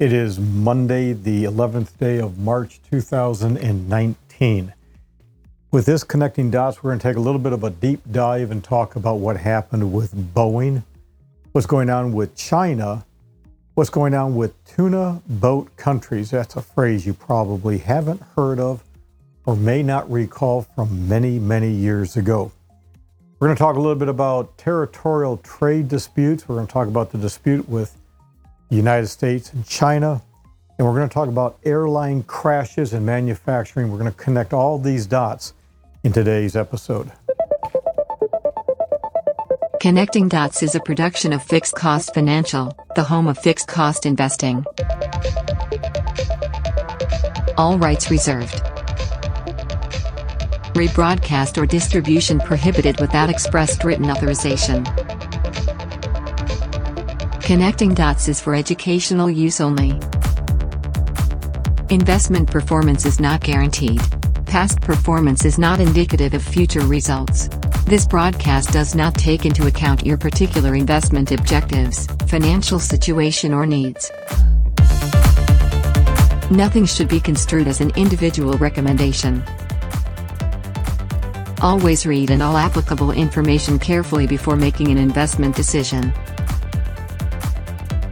It is Monday, the 11th day of March, 2019. With this Connecting Dots, we're going to take a little bit of a deep dive and talk about what happened with Boeing, what's going on with China, what's going on with tuna boat countries. That's a phrase you probably haven't heard of or may not recall from many, many years ago. We're going to talk a little bit about territorial trade disputes. We're going to talk about the dispute with the United States and China. And we're going to talk about airline crashes and manufacturing. We're going to connect all these dots in today's episode. Connecting Dots is a production of Fixed Cost Financial, the home of fixed cost investing. All rights reserved. Rebroadcast or distribution prohibited without expressed written authorization. Connecting Dots is for educational use only. Investment performance is not guaranteed. Past performance is not indicative of future results. This broadcast does not take into account your particular investment objectives, financial situation, or needs. Nothing should be construed as an individual recommendation. Always read all applicable information carefully before making an investment decision.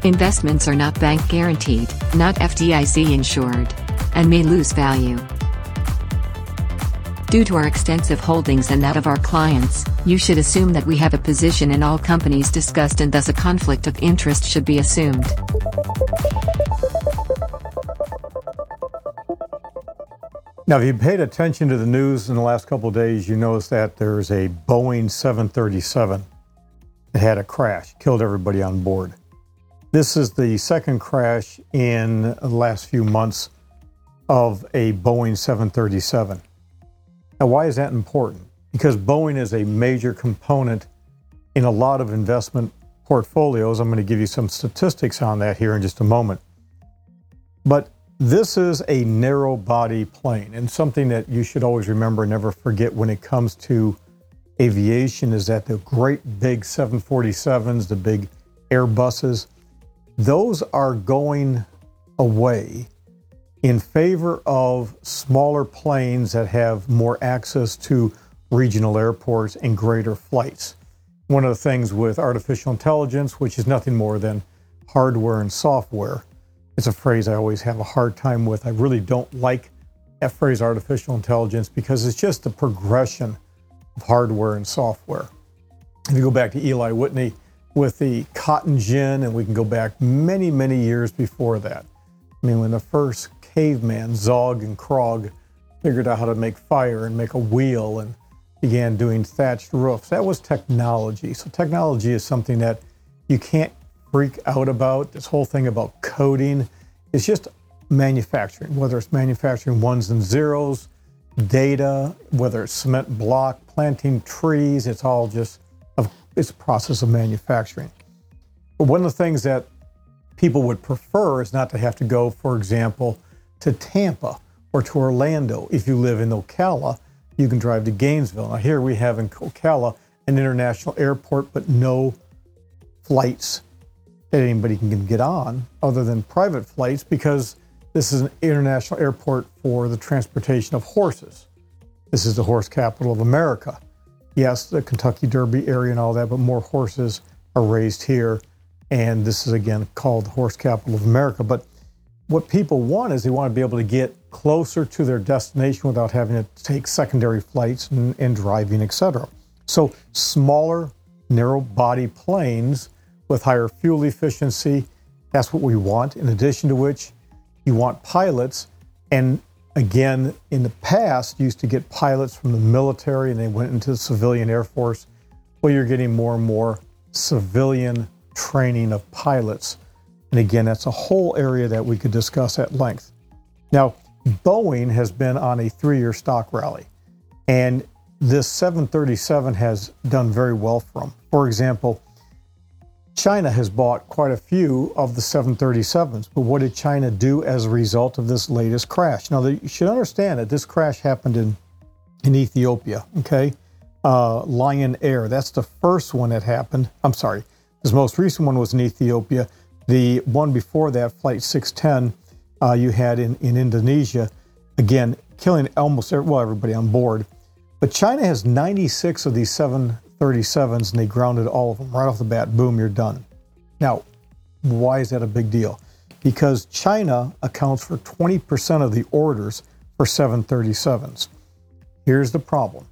Investments are not bank guaranteed, not FDIC insured, and may lose value. Due to our extensive holdings and that of our clients, you should assume that we have a position in all companies discussed, and thus a conflict of interest should be assumed. Now, if you paid attention to the news in the last couple of days, you notice that there's a Boeing 737 that had a crash, killed everybody on board. This is the second crash in the last few months of a Boeing 737. Now, why is that important? Because Boeing is a major component in a lot of investment portfolios. I'm going to give you some statistics on that here in just a moment. But this is a narrow body plane, and something that you should always remember and never forget when it comes to aviation is that the great big 747s, the big Airbuses, those are going away in favor of smaller planes that have more access to regional airports and greater flights. One of the things with artificial intelligence, which is nothing more than hardware and software, it's a phrase I always have a hard time with. I really don't like that phrase, artificial intelligence, because it's just the progression of hardware and software. If you go back to Eli Whitney with the cotton gin, and we can go back many, many years before that. I mean, when the first caveman, Zog and Krog, figured out how to make fire and make a wheel and began doing thatched roofs, that was technology. So technology is something that you can't freak out about. This whole thing about coding, it's just manufacturing, whether it's manufacturing ones and zeros, data, whether it's cement block, planting trees, it's all just, it's a process of manufacturing. But one of the things that people would prefer is not to have to go, for example, to Tampa or to Orlando. If you live in Ocala, you can drive to Gainesville. Now here we have in Ocala an international airport, but no flights that anybody can get on other than private flights, because this is an international airport for the transportation of horses. This is the horse capital of America. Yes, the Kentucky Derby area and all that, but more horses are raised here. And this is, again, called the horse capital of America. But what people want is they want to be able to get closer to their destination without having to take secondary flights and driving, etc. So smaller, narrow-body planes with higher fuel efficiency, that's what we want. In addition to which, you want pilots. And again, in the past, you used to get pilots from the military and they went into the civilian Air Force. Well, you're getting more and more civilian training of pilots. And again, that's a whole area that we could discuss at length. Now, Boeing has been on a three-year stock rally, and this 737 has done very well for them. For example, China has bought quite a few of the 737s, but what did China do as a result of this latest crash? Now, you should understand that this crash happened in Ethiopia, okay? Lion Air, that's the first one that happened. I'm sorry, this most recent one was in Ethiopia. The one before that, Flight 610, you had in Indonesia, again, killing almost everybody on board. But China has 96 of these 737s, and they grounded all of them right off the bat. Boom, you're done. Now, why is that a big deal? Because China accounts for 20% of the orders for 737s. Here's the problem.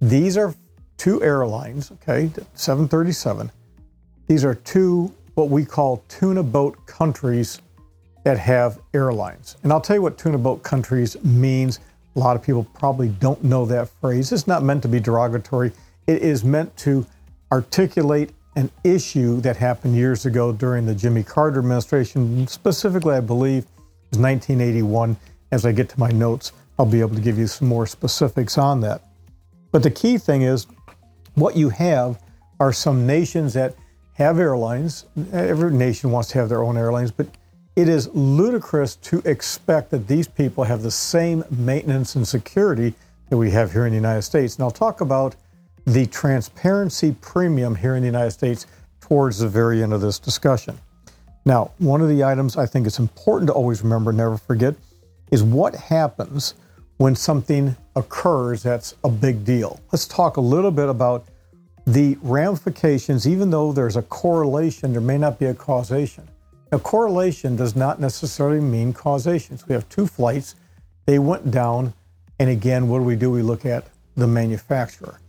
These are two airlines, okay, 737. These are two what we call tuna boat countries that have airlines. And I'll tell you what tuna boat countries means. A lot of people probably don't know that phrase. It's not meant to be derogatory. It is meant to articulate an issue that happened years ago during the Jimmy Carter administration. Specifically, I believe it was 1981. As I get to my notes, I'll be able to give you some more specifics on that. But the key thing is what you have are some nations that have airlines. Every nation wants to have their own airlines, but it is ludicrous to expect that these people have the same maintenance and security that we have here in the United States. And I'll talk about the transparency premium here in the United States towards the very end of this discussion. Now, one of the items I think it's important to always remember, never forget, is what happens when something occurs that's a big deal. Let's talk a little bit about the ramifications. Even though there's a correlation, there may not be a causation. Now, correlation does not necessarily mean causation. So we have two flights, they went down, and again, what do? We look at the manufacturer.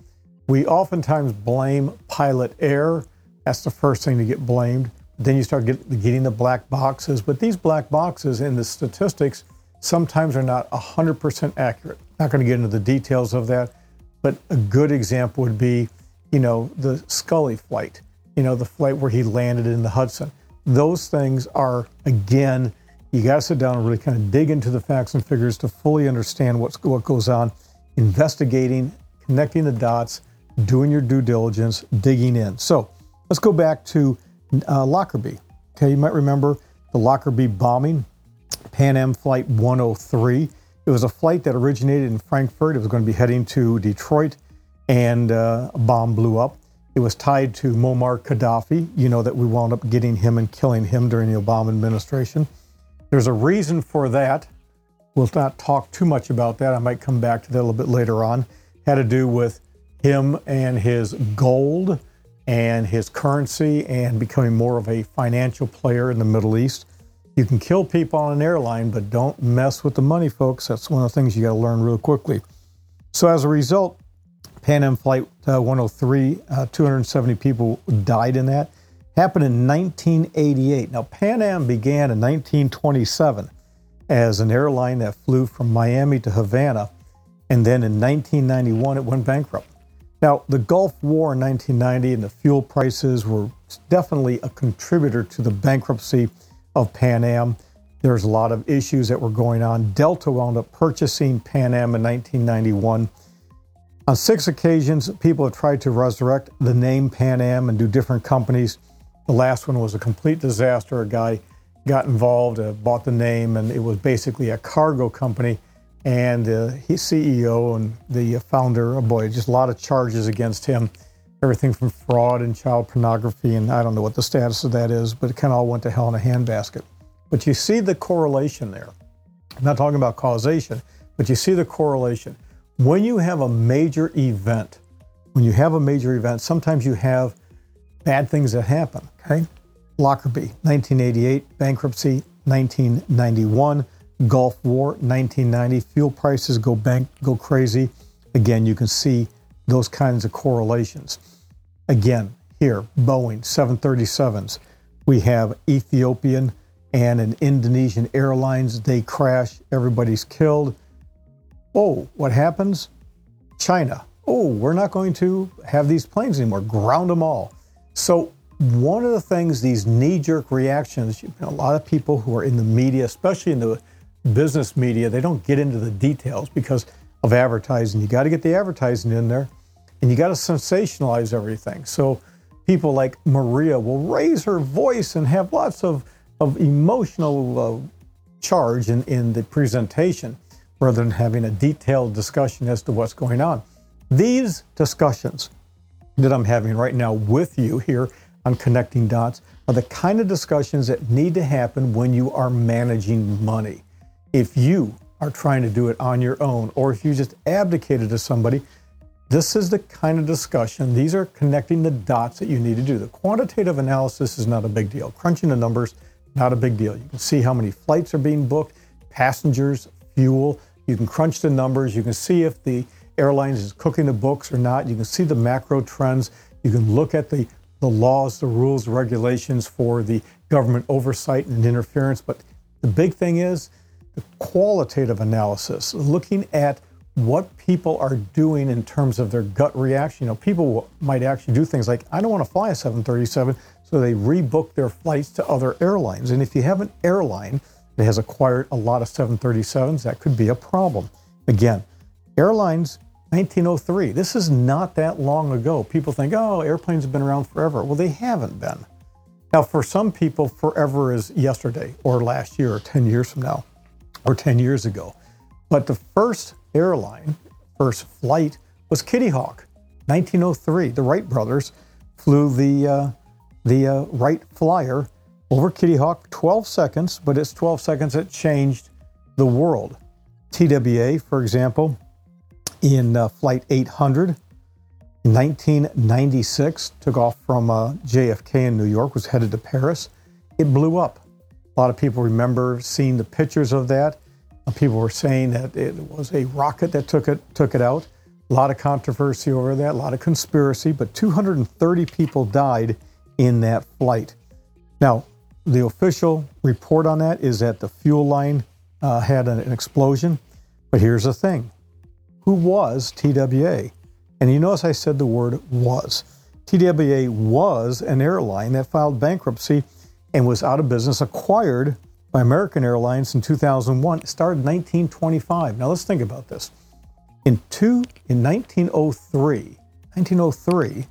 We oftentimes blame pilot error. That's the first thing to get blamed. Then you start getting the black boxes. But these black boxes in the statistics sometimes are not 100% accurate. Not going to get into the details of that, but a good example would be, the Scully flight, the flight where he landed in the Hudson. Those things are, again, you got to sit down and really kind of dig into the facts and figures to fully understand what goes on, investigating, connecting the dots, doing your due diligence, digging in. So let's go back to Lockerbie. Okay, you might remember the Lockerbie bombing, Pan Am Flight 103. It was a flight that originated in Frankfurt. It was going to be heading to Detroit, and a bomb blew up. It was tied to Muammar Gaddafi. You know that we wound up getting him and killing him during the Obama administration. There's a reason for that. We'll not talk too much about that. I might come back to that a little bit later on. Had to do with him and his gold and his currency and becoming more of a financial player in the Middle East. You can kill people on an airline, but don't mess with the money, folks. That's one of the things you got to learn real quickly. So as a result, Pan Am Flight 103, 270 people died in that. Happened in 1988. Now, Pan Am began in 1927 as an airline that flew from Miami to Havana. And then in 1991, it went bankrupt. Now, the Gulf War in 1990 and the fuel prices were definitely a contributor to the bankruptcy of Pan Am. There's a lot of issues that were going on. Delta wound up purchasing Pan Am in 1991. On 6 occasions, people have tried to resurrect the name Pan Am and do different companies. The last one was a complete disaster. A guy got involved, bought the name, and it was basically a cargo company. And his CEO and the founder, just a lot of charges against him. Everything from fraud and child pornography, and I don't know what the status of that is, but it kind of all went to hell in a handbasket. But you see the correlation there. I'm not talking about causation, but you see the correlation. When you have a major event, sometimes you have bad things that happen, okay? Lockerbie, 1988, bankruptcy, 1991, Gulf War, 1990, fuel prices go crazy. Again, you can see those kinds of correlations. Again, here, Boeing, 737s. We have Ethiopian and an Indonesian airlines. They crash, everybody's killed. Oh, what happens? China. Oh, we're not going to have these planes anymore. Ground them all. So one of the things, these knee-jerk reactions, a lot of people who are in the media, especially in the business media, they don't get into the details because of advertising. You got to get the advertising in there, and you got to sensationalize everything. So people like Maria will raise her voice and have lots of emotional charge in the presentation rather than having a detailed discussion as to what's going on. These discussions that I'm having right now with you here on Connecting Dots are the kind of discussions that need to happen when you are managing money. If you are trying to do it on your own, or if you just abdicated to somebody, this is the kind of discussion. These are connecting the dots that you need to do. The quantitative analysis is not a big deal. Crunching the numbers, not a big deal. You can see how many flights are being booked, passengers, fuel. You can crunch the numbers. You can see if the airlines is cooking the books or not. You can see the macro trends. You can look at the laws, the rules, regulations for the government oversight and interference. But the big thing is the qualitative analysis, looking at what people are doing in terms of their gut reaction. You know, people might actually do things like, I don't want to fly a 737, so they rebook their flights to other airlines. And if you have an airline that has acquired a lot of 737s, that could be a problem. Again, airlines, 1903, this is not that long ago. People think, oh, airplanes have been around forever. Well, they haven't been. Now, for some people, forever is yesterday or last year or 10 years from now or 10 years ago. But the first airline, first flight, was Kitty Hawk, 1903. The Wright brothers flew the Wright Flyer over Kitty Hawk, 12 seconds, but it's 12 seconds that changed the world. TWA, for example, in Flight 800 in 1996, took off from JFK in New York, was headed to Paris. It blew up. A lot of people remember seeing the pictures of that. People were saying that it was a rocket that took it out. A lot of controversy over that, a lot of conspiracy, but 230 people died in that flight. Now, the official report on that is that the fuel line had an explosion. But here's the thing. Who was TWA? And you notice I said the word was. TWA was an airline that filed bankruptcy and was out of business, acquired by American Airlines in 2001. It started in 1925. Now let's think about this. In 1903,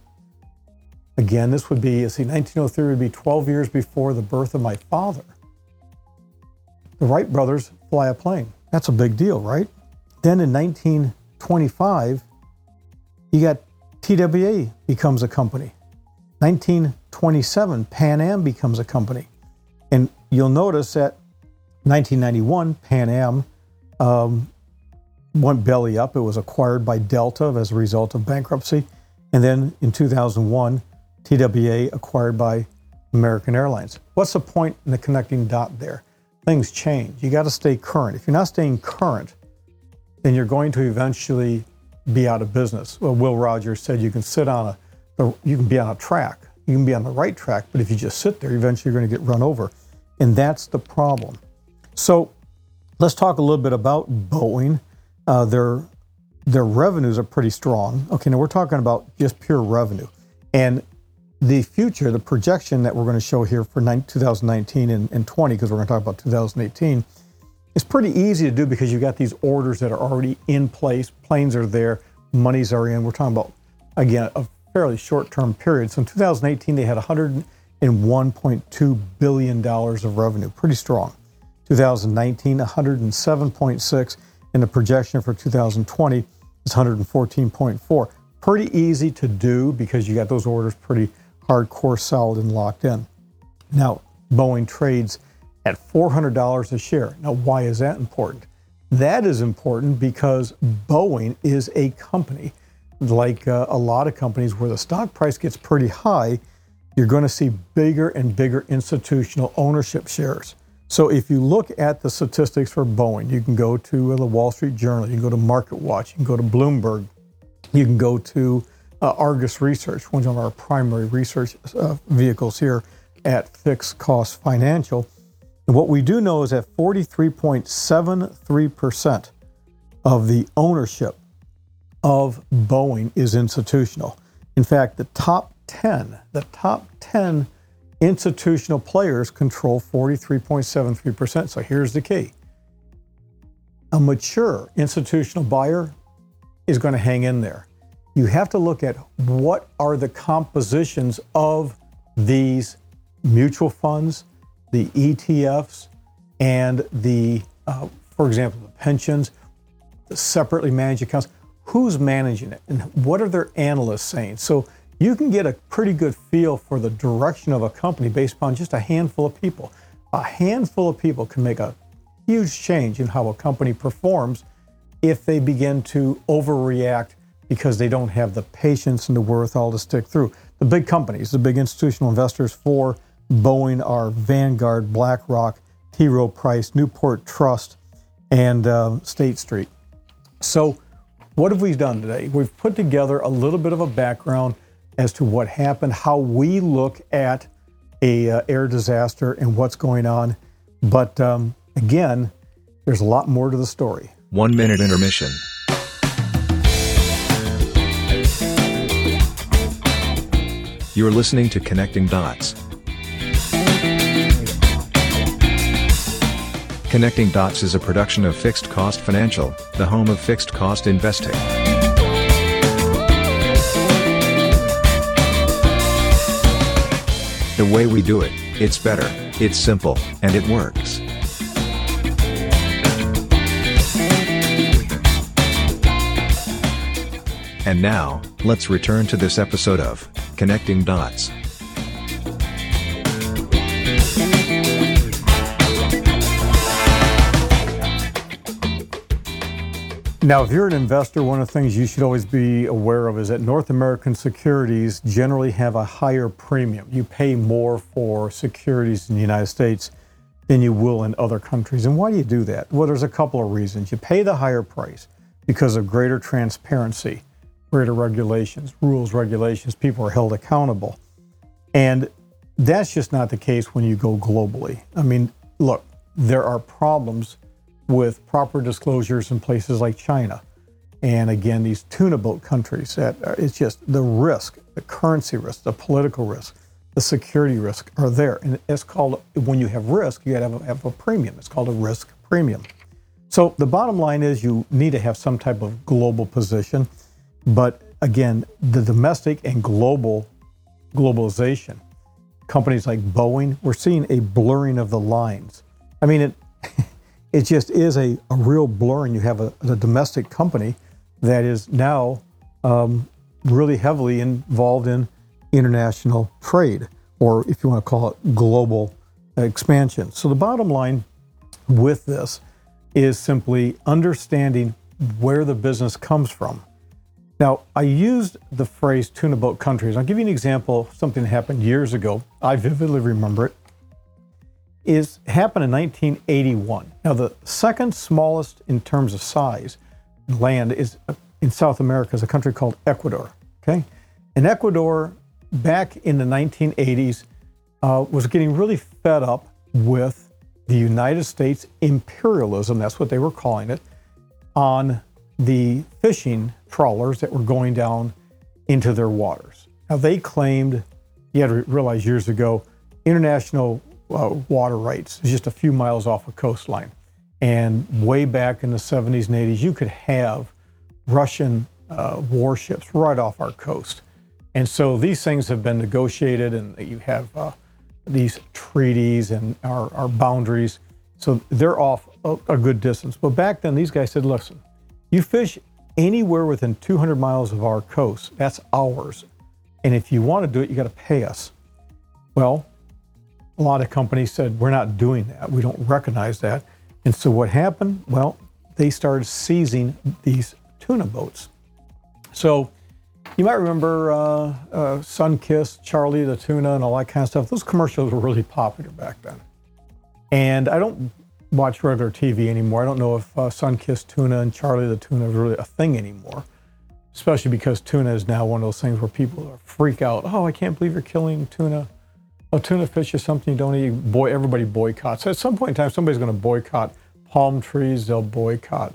again, this would be, 1903 would be 12 years before the birth of my father. The Wright brothers fly a plane. That's a big deal, right? Then in 1925, you got TWA becomes a company. 1927, Pan Am becomes a company. And you'll notice that 1991, Pan Am went belly up. It was acquired by Delta as a result of bankruptcy. And then in 2001, TWA acquired by American Airlines. What's the point in the connecting dot there? Things change. You got to stay current. If you're not staying current, then you're going to eventually be out of business. Well, Will Rogers said you can you can be on a track. You can be on the right track, but if you just sit there, eventually you're going to get run over. And that's the problem. So let's talk a little bit about Boeing. Their revenues are pretty strong. Okay, now we're talking about just pure revenue. And the future, the projection that we're going to show here for 2019 and 20, because we're going to talk about 2018, is pretty easy to do because you've got these orders that are already in place. Planes are there. Monies are in. We're talking about, again, a fairly short-term period. So in 2018, they had $101.2 billion of revenue, pretty strong. 2019, $107.6, and the projection for 2020 is $114.4. Pretty easy to do because you got those orders pretty hardcore, solid, and locked in. Now, Boeing trades at $400 a share. Now, why is that important? That is important because Boeing is a company, like a lot of companies, where the stock price gets pretty high. You're going to see bigger and bigger institutional ownership shares. So if you look at the statistics for Boeing, you can go to the Wall Street Journal, you can go to MarketWatch, you can go to Bloomberg, you can go to Argus Research, one of our primary research vehicles here at Fixed Cost Financial. And what we do know is that 43.73% of the ownership of Boeing is institutional. In fact, the top 10 institutional players control 43.73%. So here's the key. A mature institutional buyer is going to hang in there. You have to look at what are the compositions of these mutual funds, the ETFs, and for example, the pensions, the separately managed accounts. Who's managing it? And what are their analysts saying? So you can get a pretty good feel for the direction of a company based upon just a handful of people. A handful of people can make a huge change in how a company performs if they begin to overreact because they don't have the patience and the wherewithal to stick through. The big companies, the big institutional investors for Boeing are Vanguard, BlackRock, T. Rowe Price, Newport Trust, and State Street. So what have we done today? We've put together a little bit of a background as to what happened, how we look at a air disaster and what's going on. But again, there's a lot more to the story. 1 minute intermission. You're listening to Connecting Dots. Connecting Dots is a production of Fixed Cost Financial, the home of fixed cost investing. The way we do it, it's better, it's simple, and it works. And now, let's return to this episode of Connecting Dots. Now, if you're an investor, one of the things you should always be aware of is that North American securities generally have a higher premium. You pay more for securities in the United States than you will in other countries. And why do you do that? Well, there's a couple of reasons. You pay the higher price because of greater transparency, greater regulations, rules, regulations. People are held accountable. And that's just not the case when you go globally. I mean, look, there are problems with proper disclosures in places like China. And again, these tuna boat countries, it's just the risk, the currency risk, the political risk, the security risk are there. And it's called, when you have risk, you gotta have a premium. It's called a risk premium. So the bottom line is you need to have some type of global position. But again, the domestic and globalization, companies like Boeing, we're seeing a blurring of the lines. I mean, It just is a real blur, and you have a domestic company that is now really heavily involved in international trade, or if you want to call it global expansion. So the bottom line with this is simply understanding where the business comes from. Now, I used the phrase tuna boat countries. I'll give you an example of something that happened years ago. I vividly remember it. Is happened in 1981. Now, the second smallest in terms of size land is in South America is a country called Ecuador, okay? And Ecuador, back in the 1980s, was getting really fed up with the United States imperialism, that's what they were calling it, on the fishing trawlers that were going down into their waters. Now, they claimed, you had to realize years ago, international water rights is just a few miles off a coastline. And way back in the 70s and 80s, you could have Russian warships right off our coast. And so these things have been negotiated, and you have these treaties and our boundaries. So they're off a good distance. But back then, these guys said, listen, you fish anywhere within 200 miles of our coast, that's ours. And if you want to do it, you got to pay us. Well, a lot of companies said, we're not doing that. We don't recognize that. And so what happened? Well, they started seizing these tuna boats. So you might remember SunKist, Charlie the Tuna, and all that kind of stuff. Those commercials were really popular back then. And I don't watch regular TV anymore. I don't know if SunKist Tuna and Charlie the Tuna is really a thing anymore, especially because tuna is now one of those things where people freak out. Oh, I can't believe you're killing tuna. Oh, tuna fish is something you don't eat. Boy, everybody boycotts. So at some point in time, somebody's going to boycott palm trees. They'll boycott.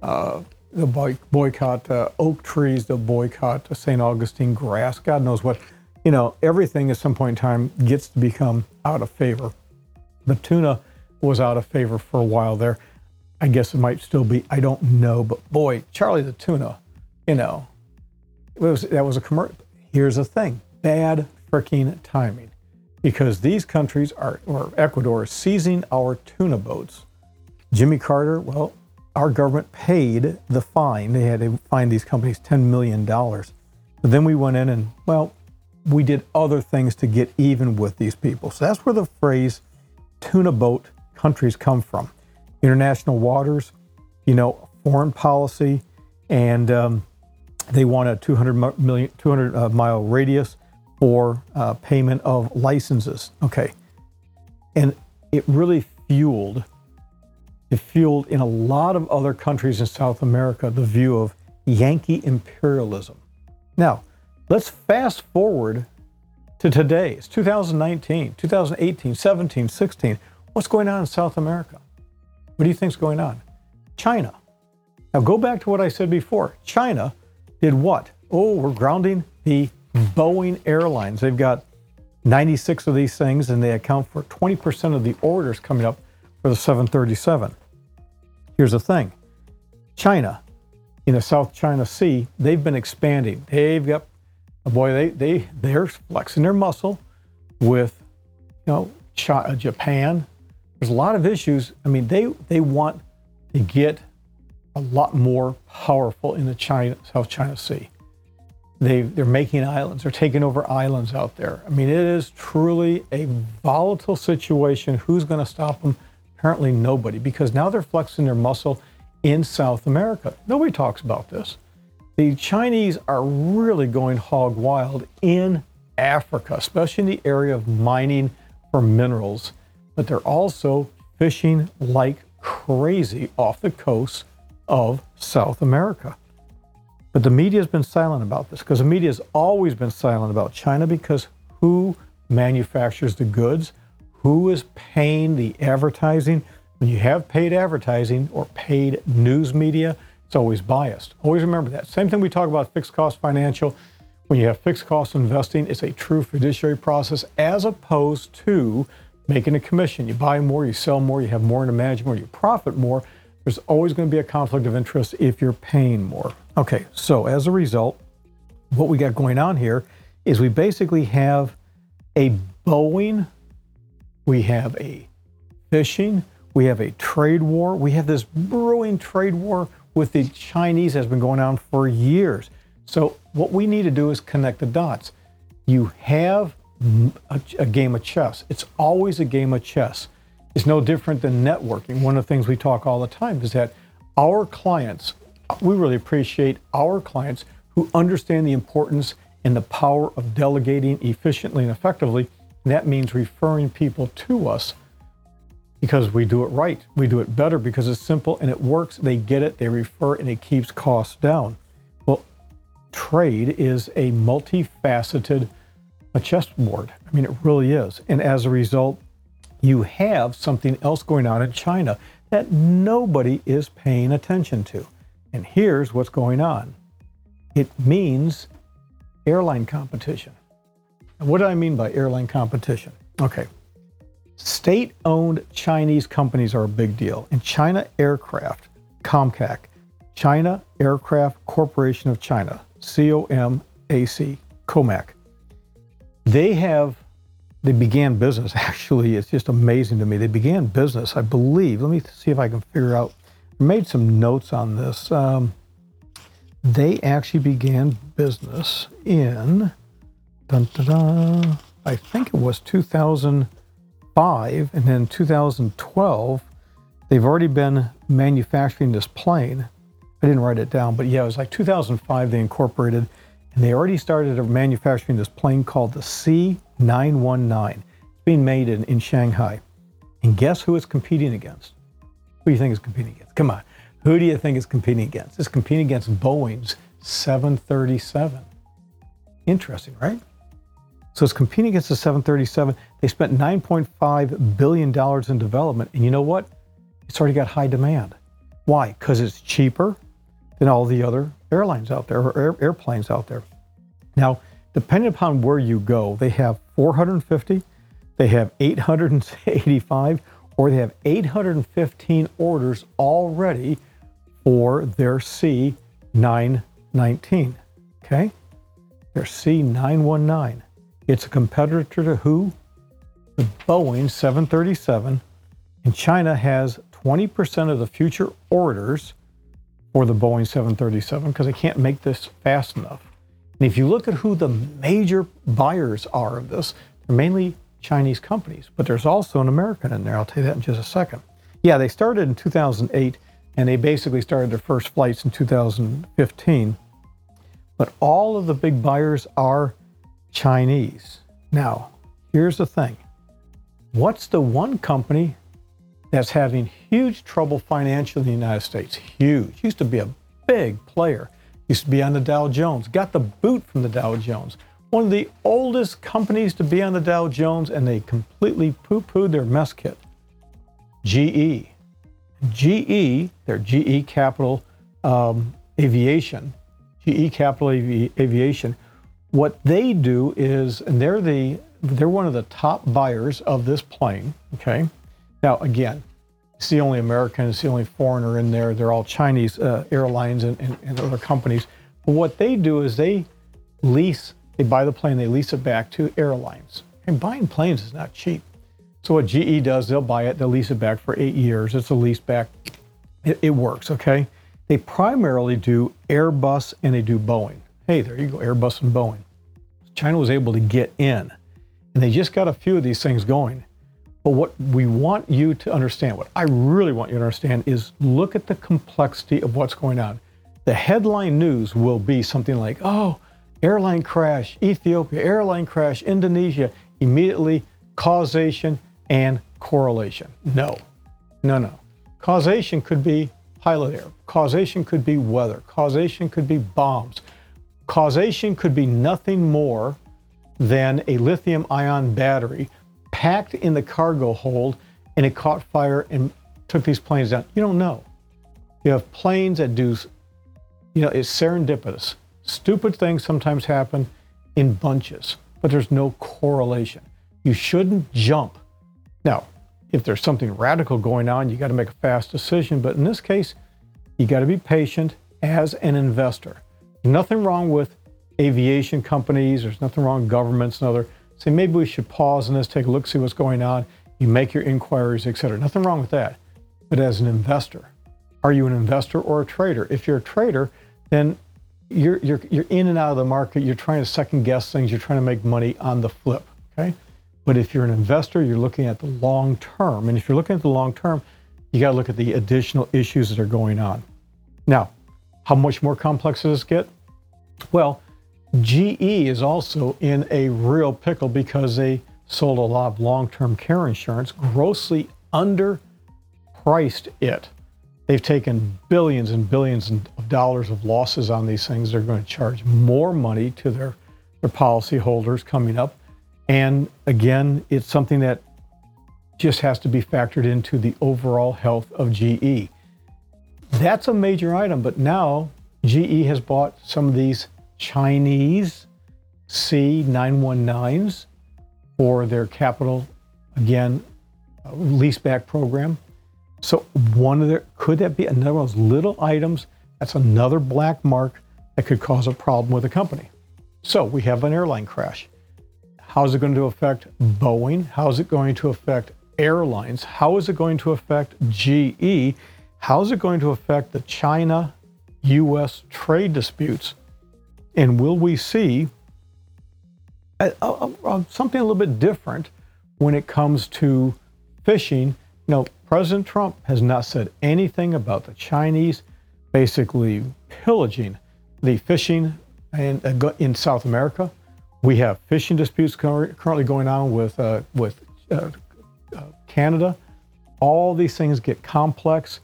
They'll boycott oak trees. They'll boycott St. Augustine grass. God knows what. You know, everything at some point in time gets to become out of favor. The tuna was out of favor for a while there. I guess it might still be. I don't know. But boy, Charlie the Tuna, you know, that was a commercial. Here's the thing. Bad freaking timing. Because these countries Ecuador is seizing our tuna boats. Jimmy Carter, well, our government paid the fine. They had to fine these companies $10 million. But then we went in and, well, we did other things to get even with these people. So that's where the phrase tuna boat countries come from. International waters, you know, foreign policy, and they want a 200-mile radius for payment of licenses. Okay. And it really fueled in a lot of other countries in South America the view of Yankee imperialism. Now, let's fast forward to today. It's 2019, 2018, 17, 16. What's going on in South America? What do you think's going on? China. Now, go back to what I said before. China did what? Oh, we're grounding the Boeing Airlines. They've got 96 of these things, and they account for 20% of the orders coming up for the 737. Here's the thing. China, in the South China Sea, they've been expanding. They've got, they're flexing their muscle with, you know, Japan. There's a lot of issues. I mean, they want to get a lot more powerful in the South China Sea. They're making islands. They're taking over islands out there. I mean, it is truly a volatile situation. Who's going to stop them? Apparently nobody, because now they're flexing their muscle in South America. Nobody talks about this. The Chinese are really going hog wild in Africa, especially in the area of mining for minerals, but they're also fishing like crazy off the coast of South America. But the media has been silent about this, because the media has always been silent about China, because who manufactures the goods? Who is paying the advertising? When you have paid advertising or paid news media, it's always biased. Always remember that. Same thing we talk about fixed cost financial. When you have fixed cost investing, it's a true fiduciary process as opposed to making a commission. You buy more, you sell more, you have more to manage more, you profit more. There's always going to be a conflict of interest if you're paying more. Okay, so as a result, what we got going on here is we basically have a Boeing, we have a fishing, we have a trade war. We have this brewing trade war with the Chinese that's been going on for years. So what we need to do is connect the dots. You have a game of chess. It's always a game of chess. It's no different than networking. One of the things we talk all the time is that our clients, we really appreciate our clients who understand the importance and the power of delegating efficiently and effectively. And that means referring people to us because we do it right. We do it better because it's simple and it works. They get it, they refer, and it keeps costs down. Well, trade is a multifaceted chessboard. I mean, it really is. And as a result, you have something else going on in China that nobody is paying attention to. And here's what's going on. It means airline competition. And what do I mean by airline competition? Okay. State-owned Chinese companies are a big deal. And China Aircraft, COMAC, China Aircraft Corporation of China, C-O-M-A-C, COMAC. They began business, actually, it's just amazing to me. They began business, I believe. Let me see if I can figure out. I made some notes on this. They actually began business in, I think it was 2005, and then 2012, they've already been manufacturing this plane. I didn't write it down, but yeah, it was like 2005 they incorporated, and they already started manufacturing this plane called the C919. It's being made in Shanghai. And guess who it's competing against? Who do you think it's competing against? Come on. Who do you think it's competing against? It's competing against Boeing's 737. Interesting, right? So it's competing against the 737. They spent $9.5 billion in development. And you know what? It's already got high demand. Why? Because it's cheaper than all the other airlines out there, or airplanes out there. Now, depending upon where you go, they have 450, they have 885, or they have 815 orders already for their C919, okay? Their C919. It's a competitor to who? The Boeing 737. And China has 20% of the future orders for the Boeing 737 because they can't make this fast enough. And if you look at who the major buyers are of this, they're mainly Chinese companies, but there's also an American in there. I'll tell you that in just a second. Yeah, they started in 2008, and they basically started their first flights in 2015. But all of the big buyers are Chinese. Now, here's the thing. What's the one company that's having huge trouble financially in the United States? Huge. Used to be a big player. Used to be on the Dow Jones. Got the boot from the Dow Jones. One of the oldest companies to be on the Dow Jones, and they completely poo-pooed their mess kit. GE. GE, their GE Capital Aviation, GE Capital Aviation, what they do is, and they're one of the top buyers of this plane, okay? Now, again, it's the only American, it's the only foreigner in there. They're all Chinese airlines and other companies. But what they do is they buy the plane, they lease it back to airlines. And buying planes is not cheap. So what GE does, they'll buy it, they'll lease it back for 8 years. It's a lease back. It works, okay? They primarily do Airbus and they do Boeing. Hey, there you go, Airbus and Boeing. China was able to get in. And they just got a few of these things going. But what we want you to understand, what I really want you to understand, is look at the complexity of what's going on. The headline news will be something like, oh, airline crash, Ethiopia, airline crash, Indonesia, immediately causation and correlation. No. Causation could be pilot error. Causation could be weather. Causation could be bombs. Causation could be nothing more than a lithium-ion battery packed in the cargo hold, and it caught fire and took these planes down. You don't know. You have planes that do, it's serendipitous. Stupid things sometimes happen in bunches, but there's no correlation. You shouldn't jump. Now, if there's something radical going on, you got to make a fast decision. But in this case, you got to be patient as an investor. Nothing wrong with aviation companies. There's nothing wrong with governments and other. Say, maybe we should pause on this, take a look, see what's going on. You make your inquiries, etc. Nothing wrong with that. But as an investor, are you an investor or a trader? If you're a trader, then you're in and out of the market. You're trying to second guess things. You're trying to make money on the flip. Okay. But if you're an investor, you're looking at the long term. And if you're looking at the long term, you got to look at the additional issues that are going on. Now, how much more complex does this get? Well, GE is also in a real pickle because they sold a lot of long-term care insurance, grossly underpriced it. They've taken billions and billions of dollars of losses on these things. They're going to charge more money to their policy holders coming up. And again, it's something that just has to be factored into the overall health of GE. That's a major item, but now GE has bought some of these Chinese C919s for their capital, again, leaseback program. So could that be another one of those little items? That's another black mark that could cause a problem with a company. So we have an airline crash. How's it going to affect Boeing? How's it going to affect airlines? How is it going to affect GE? How's it going to affect the China-U.S. trade disputes? And will we see something a little bit different when it comes to fishing? President Trump has not said anything about the Chinese basically pillaging the fishing in South America. We have fishing disputes currently going on with Canada. All these things get complex.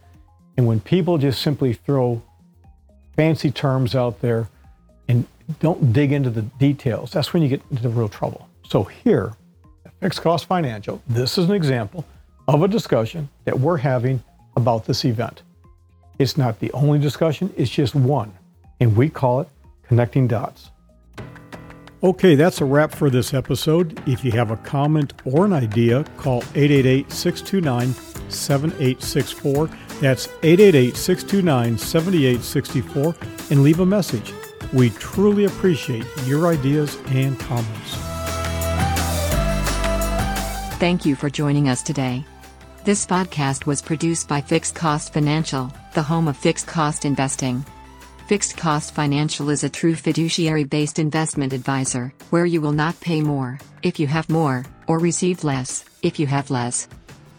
And when people just simply throw fancy terms out there and don't dig into the details, that's when you get into real trouble. So here at Fixed Cost Financial, this is an example of a discussion that we're having about this event. It's not the only discussion, it's just one. And we call it Connecting Dots. Okay, that's a wrap for this episode. If you have a comment or an idea, call 888-629-7864. That's 888-629-7864 and leave a message. We truly appreciate your ideas and comments. Thank you for joining us today. This podcast was produced by Fixed Cost Financial, the home of fixed cost investing. Fixed Cost Financial is a true fiduciary-based investment advisor, where you will not pay more if you have more, or receive less if you have less.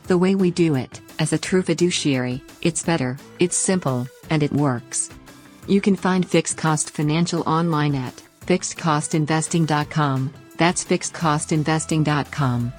The way we do it, as a true fiduciary, it's better, it's simple, and it works. You can find Fixed Cost Financial online at FixedCostInvesting.com, that's FixedCostInvesting.com.